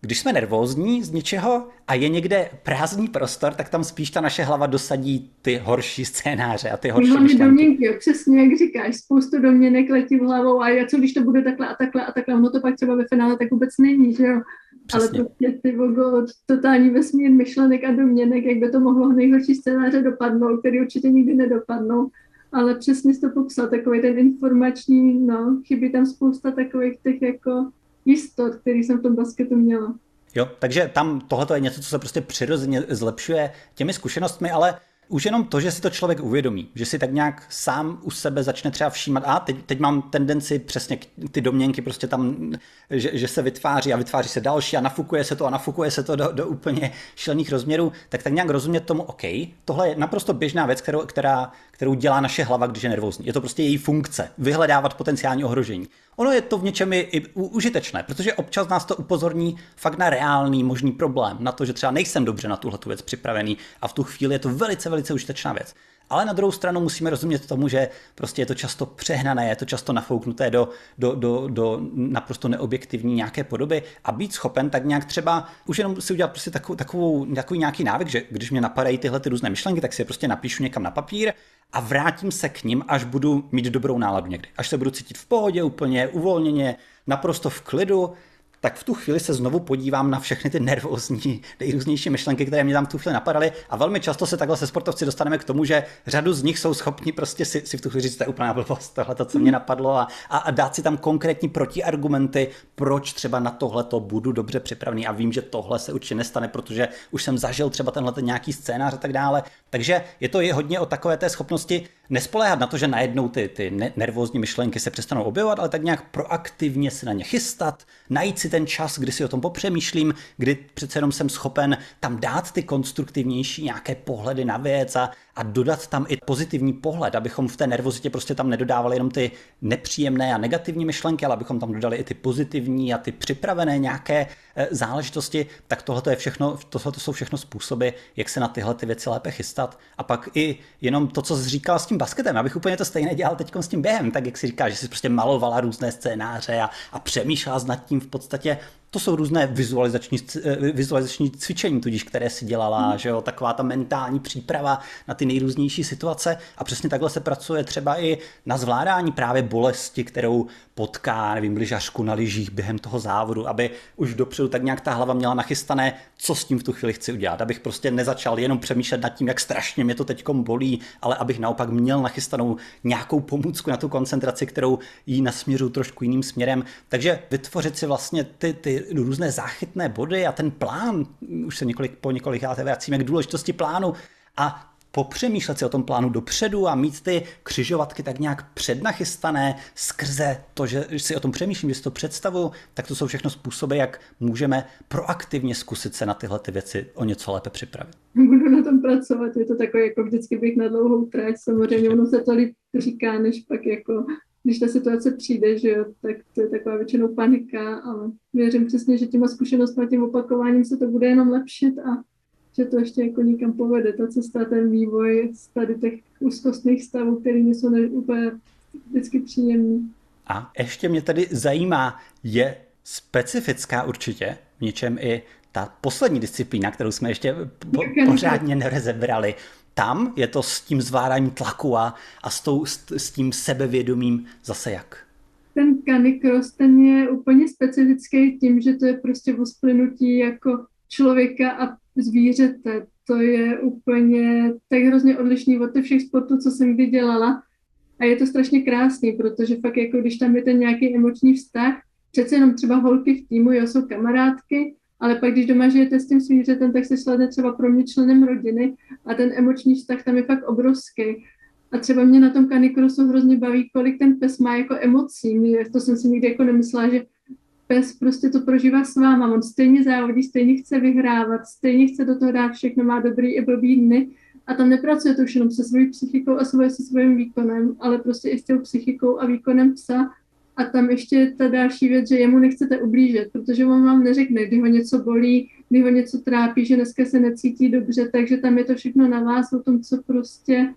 když jsme nervózní z něčeho a je někde prázdný prostor, tak tam spíš ta naše hlava dosadí ty horší scénáře a ty horší myšlenky. Jo, přesně jak říkáš, spoustu domněnek letí v hlavou a já co když to bude takhle a takhle a takhle, ono to pak třeba ve finále tak vůbec není, že jo? Přesně. Ale prostě ty vogo, totální vesmír myšlenek a domněnek, jak by to mohlo nejhorší scénáře dopadnout, který určitě nikdy nedopadnou, ale přesně jsi to popsal, takový ten informační, no, chybí tam spousta takových těch jako jistot, který jsem v tom basketu měla. Jo, takže tam tohleto je něco, co se prostě přirozeně zlepšuje těmi zkušenostmi, ale už jenom to, že si to člověk uvědomí, že si tak nějak sám u sebe začne třeba všímat, a teď, teď mám tendenci přesně ty domněnky prostě tam, že, že se vytváří a vytváří se další a nafukuje se to a nafukuje se to do, do úplně šílených rozměrů, tak tak nějak rozumět tomu, OK, tohle je naprosto běžná věc, kterou, která, kterou dělá naše hlava, když je nervózní. Je to prostě její funkce, vyhledávat potenciální ohrožení. Ono je to v něčem i, i užitečné, protože občas nás to upozorní fakt na reálný možný problém, na to, že třeba nejsem dobře na tuhletu věc připravený a v tu chvíli je to velice, velice užitečná věc. Ale na druhou stranu musíme rozumět tomu, že prostě je to často přehnané, je to často nafouknuté do, do, do, do naprosto neobjektivní nějaké podoby a být schopen tak nějak třeba už jenom si udělat prostě takovou, takovou, takový nějaký návyk, že když mě napadají tyhle ty různé myšlenky, tak si je prostě napíšu někam na papír a vrátím se k ním, až budu mít dobrou náladu někdy. Až se budu cítit v pohodě úplně, uvolněně, naprosto v klidu, tak v tu chvíli se znovu podívám na všechny ty nervózní, nejrůznější myšlenky, které mě tam v tu chvíli napadaly a velmi často se takhle se sportovci dostaneme k tomu, že řadu z nich jsou schopni prostě si, si v tu chvíli říct, to je úplná blbost, tohle to, co mě napadlo a, a, a dát si tam konkrétní protiargumenty, proč třeba na tohle to budu dobře připravený a vím, že tohle se určitě nestane, protože už jsem zažil třeba tenhle ten nějaký scénář a tak dále. Takže je to je hodně o takové té schopnosti nespoléhat na to, že najednou ty, ty nervózní myšlenky se přestanou objevovat, ale tak nějak proaktivně se na ně chystat, najít si ten čas, kdy si o tom popřemýšlím, kdy přece jenom jsem schopen tam dát ty konstruktivnější nějaké pohledy na věc a, a dodat tam i pozitivní pohled, abychom v té nervozitě prostě tam nedodávali jenom ty nepříjemné a negativní myšlenky, ale abychom tam dodali i ty pozitivní a ty připravené nějaké e, záležitosti, tak tohle je všechno, tohle jsou všechno způsoby, jak se na tyhle ty věci lépe chystat. A pak i jenom to, co jsi říkala s tím basketem, abych úplně to stejné dělal teď s tím během, tak jak si říkáš, že jsi prostě malovala různé scénáře a, a přemýšlela nad tím v podstatě. To jsou různé vizualizační, vizualizační cvičení, tudíž, které si dělala, hmm. že jo, taková ta mentální příprava na ty nejrůznější situace a přesně takhle se pracuje třeba i na zvládání právě bolesti, kterou potká, nevím, lyžařku na lyžích během toho závodu, aby už dopředu tak nějak ta hlava měla nachystané, co s tím v tu chvíli chci udělat, abych prostě nezačal jenom přemýšlet nad tím, jak strašně mě to teďkom bolí, ale abych naopak měl nachystanou nějakou pomůcku na tu koncentraci, kterou jí nasměřuju trošku jiným směrem. Takže vytvořit si vlastně ty, ty různé záchytné body a ten plán, už se několik, po několikáté vracíme k důležitosti plánu a popřemýšlet si o tom plánu dopředu a mít ty křižovatky tak nějak přednachystané skrze to, že si o tom přemýšlím, že si to představuju, tak to jsou všechno způsoby, jak můžeme proaktivně zkusit se na tyhle ty věci o něco lépe připravit. Budu na tom pracovat, je to takové, jako vždycky bych na dlouhou trať, samozřejmě ono se to líp říká, než pak jako, když ta situace přijde, že jo, tak to je taková většinou panika, ale věřím přesně, že těma zkušenostmi a tím opakováním se to bude jenom lepšit a že to ještě jako někam povede, ta cesta, ten vývoj z tady těch úzkostných stavů, které jsou úplně vždycky příjemný. A ještě mě tady zajímá, je specifická určitě, v něčem i ta poslední disciplína, kterou jsme ještě po, pořádně nerozebrali. Tam je to s tím zvládáním tlaku a, a s, tou, s tím sebevědomím zase jak? Ten canicross, ten je úplně specifický tím, že to je prostě vzplynutí jako člověka a zvířete. To je úplně tak hrozně odlišný od těch všech sportů, co jsem kdy dělala. A je to strašně krásný, protože fakt jako když tam je ten nějaký emoční vztah, přece jenom třeba holky v týmu, jo, jsou kamarádky, ale pak když doma žijete s tím svířetem, tak se sledne třeba pro mě členem rodiny a ten emoční vztah tam je fakt obrovský. A třeba mě na tom canicrossu hrozně baví, kolik ten pes má jako emocí. Mě, to jsem si nikdy jako nemyslela, že pes prostě to prožívá s váma. On stejně závodí, stejně chce vyhrávat, stejně chce do toho dát všechno, má dobrý i blbý dny. A tam nepracuje to už jenom se svojí psychikou a svoje, se svým výkonem, ale prostě i s tou psychikou a výkonem psa. A tam ještě ta další věc, že jemu nechcete ublížit, protože on vám neřekne, kdy ho něco bolí, kdy ho něco trápí, že dneska se necítí dobře, takže tam je to všechno na vás o tom, co prostě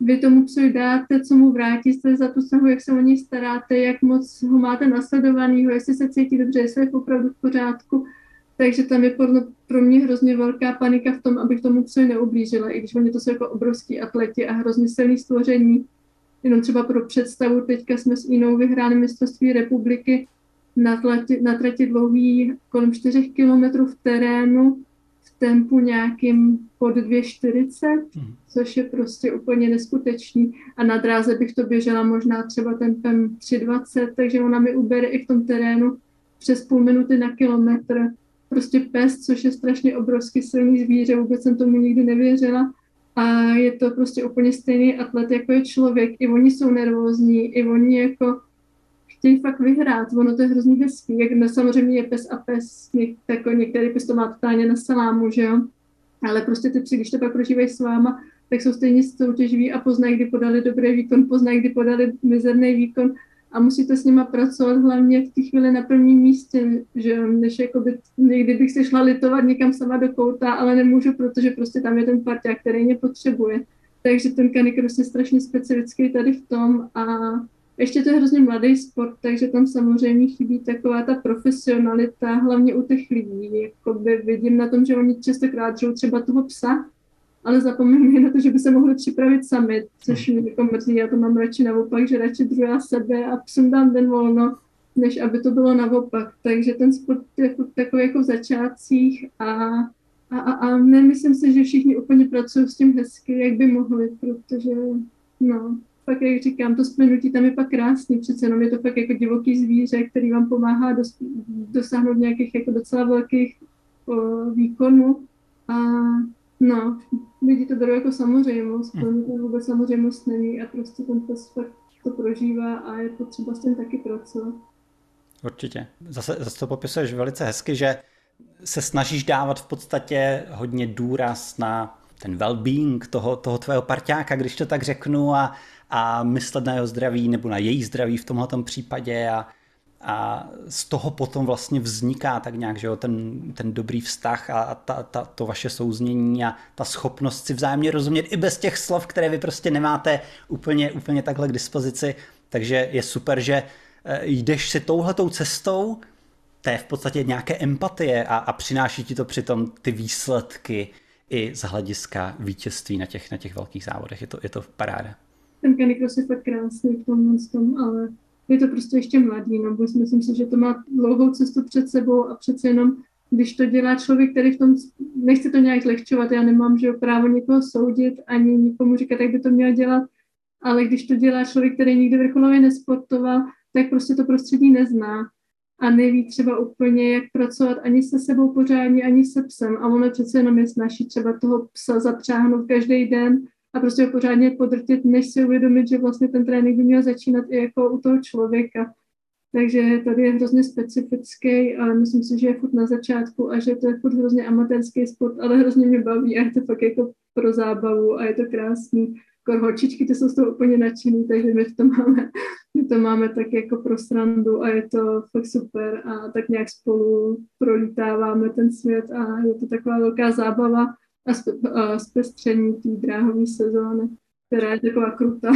vy tomu psovi dáte, co mu vrátíte za tu snahu, jak se o něj staráte, jak moc ho máte nasledovanýho, jestli se cítí dobře, jestli je opravdu v pořádku. Takže tam je podle, pro mě hrozně velká panika v tom, abych tomu psovi neublížila, i když oni to jsou jako obrovský atleti a hrozně silný stvoření. Jenom třeba pro představu, teďka jsme s Inou vyhráli mistrovství republiky na, tlati, na trati dlouhý kolem čtyři kilometry v terénu v tempu nějakým pod dvě čtyřicet, což je prostě úplně neskutečný. A na dráze bych to běžela možná třeba tempem tři dvacet, takže ona mi ubere i v tom terénu přes půl minuty na kilometr. Prostě pes, což je strašně obrovský silný zvíře, vůbec jsem tomu nikdy nevěřila. A je to prostě úplně stejný atlet, jako je člověk. I oni jsou nervózní, i oni jako chtějí fakt vyhrát. Ono to je hrozně hezký. Jak, no, samozřejmě je pes a pes. Něk, tako, některý pes to má totálně na salámu, že jo? Ale prostě ty psi, když to pak prožívají s váma, tak jsou stejně soutěživí a poznají, kdy podali dobrý výkon, poznají, kdy podali mizerný výkon. A musíte s nima pracovat hlavně v té chvíli na prvním místě, že než jakoby, někdy bych se šla litovat někam sama do kouta, ale nemůžu, protože prostě tam je ten parťák, který mě potřebuje. Takže ten canicross je strašně specifický tady v tom a ještě to je hrozně mladý sport, takže tam samozřejmě chybí taková ta profesionalita, hlavně u těch lidí. Jakoby vidím na tom, že oni častokrát žijou třeba toho psa, ale zapomeňme na to, že by se mohli připravit sami, což mě jako mrzí, já to mám radši naopak, že radši druhá sebe a psům dám den volno, než aby to bylo naopak. Takže ten sport je takový jako v začátcích a, a, a, a nemyslím si, že všichni úplně pracují s tím hezky, jak by mohli, protože no, pak jak říkám, to splynutí tam je pak krásný, přece jenom je to pak jako divoký zvíře, který vám pomáhá dos, dosáhnout nějakých jako docela velkých o, výkonů a no, lidi to berou jako samozřejmost, protože to vůbec samozřejmost není a prostě ten fakt to prožívá a je potřeba s tím taky pracovat. Určitě. Zase, zase to popisuješ velice hezky, že se snažíš dávat v podstatě hodně důraz na ten well-being toho, toho tvého parťáka, když to tak řeknu, a, a myslet na jeho zdraví nebo na její zdraví v tomhletom případě a, a z toho potom vlastně vzniká tak nějak, že jo, ten, ten dobrý vztah a, a ta, ta, to vaše souznění a ta schopnost si vzájemně rozumět i bez těch slov, které vy prostě nemáte úplně, úplně takhle k dispozici. Takže je super, že jdeš si touhletou cestou, to je v podstatě nějaké empatie a, a přináší ti to přitom ty výsledky i z hlediska vítězství na těch, na těch velkých závodech. Je to, je to paráda. Ten canicross je fakt krásný v tom, v tom, ale je to prostě ještě mladý, no, myslím si, že to má dlouhou cestu před sebou a přece jenom, když to dělá člověk, který v tom, nechci to nějak zlehčovat, já nemám, že právo někoho soudit, ani nikomu říkat, jak by to měl dělat, ale když to dělá člověk, který nikdy vrcholově nesportoval, tak prostě to prostředí nezná a neví třeba úplně, jak pracovat ani se sebou pořádně, ani se psem a ono přece jenom je snaží třeba toho psa zapřáhnout každý den, a prostě ho pořádně podrtit, než si uvědomit, že vlastně ten trénink by měl začínat i jako u toho člověka. Takže tady je hrozně specifický, ale myslím si, že je furt na začátku a že to je furt hrozně amatérský sport, ale hrozně mě baví a je to fakt jako pro zábavu a je to krásný. Kor holčičky, ty jsou z toho úplně nadšený, takže my to máme, my to máme tak jako pro srandu a je to fakt super a tak nějak spolu prolítáváme ten svět a je to taková velká zábava a zpestření té dráhové sezóny, která je taková krutá.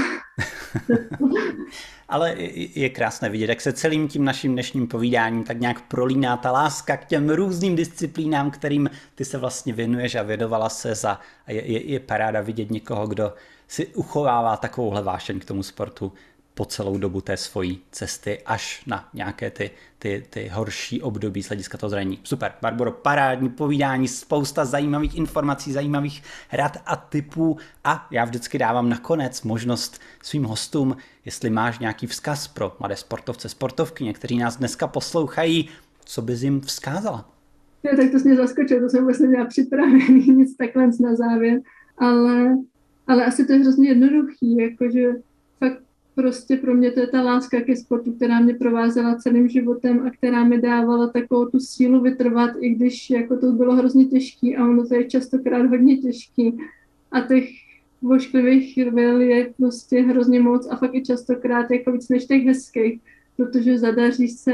Ale je krásné vidět, jak se celým tím naším dnešním povídáním tak nějak prolíná ta láska k těm různým disciplínám, kterým ty se vlastně věnuješ a věnovala se za. A je, je, je paráda vidět někoho, kdo si uchovává takovouhle vášeň k tomu sportu po celou dobu té svojí cesty, až na nějaké ty, ty, ty horší období z hlediska toho zranění. Super, Barboro, parádní povídání, spousta zajímavých informací, zajímavých rad a tipů a já vždycky dávám nakonec možnost svým hostům, jestli máš nějaký vzkaz pro mladé sportovce, sportovky, kteří nás dneska poslouchají, co bys jim vzkázala? Jo, tak to jsi mě zaskočil, to jsem vůbec neměla připravený, nic takhle na závěr, ale, ale asi to je hrozně jednoduchý, jakože fakt prostě pro mě to je ta láska ke sportu, která mě provázela celým životem a která mi dávala takovou tu sílu vytrvat, i když jako to bylo hrozně těžký a ono to je častokrát hodně těžký. A těch vošklivých chvíl je prostě hrozně moc a fakt i častokrát jako víc než těch hezkých, protože zadaří se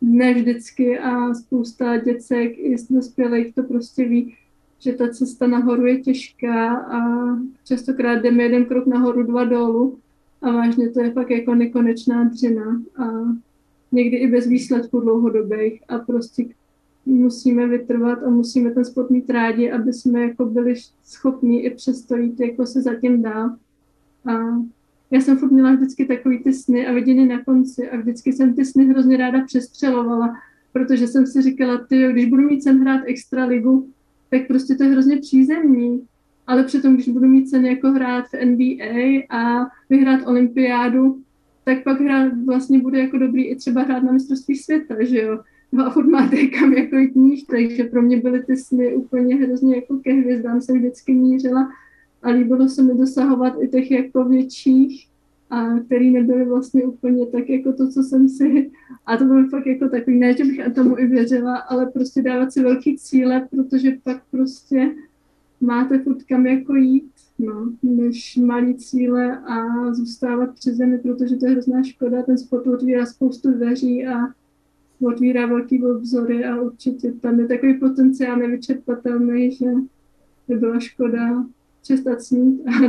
ne vždycky a spousta děcek i dospělých to prostě ví, že ta cesta nahoru je těžká a častokrát jdeme jeden krok nahoru, dva dolů. A vážně to je fakt jako nekonečná dřina a někdy i bez výsledků dlouhodobých a prostě musíme vytrvat a musíme ten sport mít rádi, aby jsme jako byli schopni i přesto jít jako se zatím dál. A já jsem furt měla vždycky takový ty sny a viděny na konci a vždycky jsem ty sny hrozně ráda přestřelovala, protože jsem si říkala, ty, když budu mít sen hrát extraligu, tak prostě to je hrozně přízemní. Ale přitom, když budu mít ceny jako hrát v N B A a vyhrát olympiádu, tak pak hrát vlastně bude jako dobrý i třeba hrát na mistrovství světa, že jo. No a furt máte kam jako jít níž, takže pro mě byly ty sny úplně hrozně jako ke hvězdám jsem vždycky mířila a líbilo se mi dosahovat i těch jako větších, a který nebyly vlastně úplně tak jako to, co jsem si, a to bylo fakt jako takový, ne, že bych tomu i věřila, ale prostě dávat si velký cíle, protože pak prostě máte furt kam jako jít, no, než malý cíle a zůstávat při zemi, protože to je hrozná škoda. Ten sport otvírá spoustu dveří a otvírá velký obzory a určitě tam je takový potenciál nevyčerpatelný, že by byla škoda přestat snít a,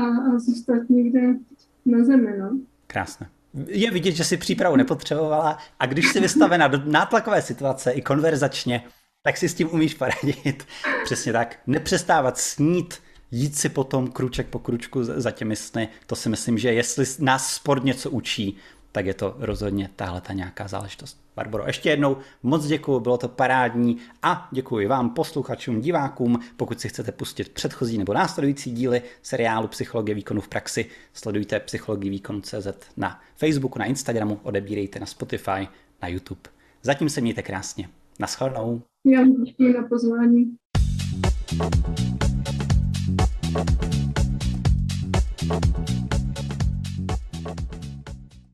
a, a zůstat někde na zemi. No. Krásné. Je vidět, že si přípravu nepotřebovala a když jsi vystavena do nátlakové situace i konverzačně, tak si s tím umíš poradit. Přesně tak. Nepřestávat snít, jít si potom kruček po kručku za těmi sny. To si myslím, že jestli nás sport něco učí, tak je to rozhodně tahle ta nějaká záležitost. Barboro, ještě jednou moc děkuju, bylo to parádní a děkuji vám posluchačům, divákům. Pokud si chcete pustit předchozí nebo následující díly seriálu Psychologie výkonu v praxi, sledujte psychologievýkon tečka cé zet na Facebooku, na Instagramu, odebírejte na Spotify, na YouTube. Zatím se mějte krásně. Naschledanou. Já děkuji za pozvání.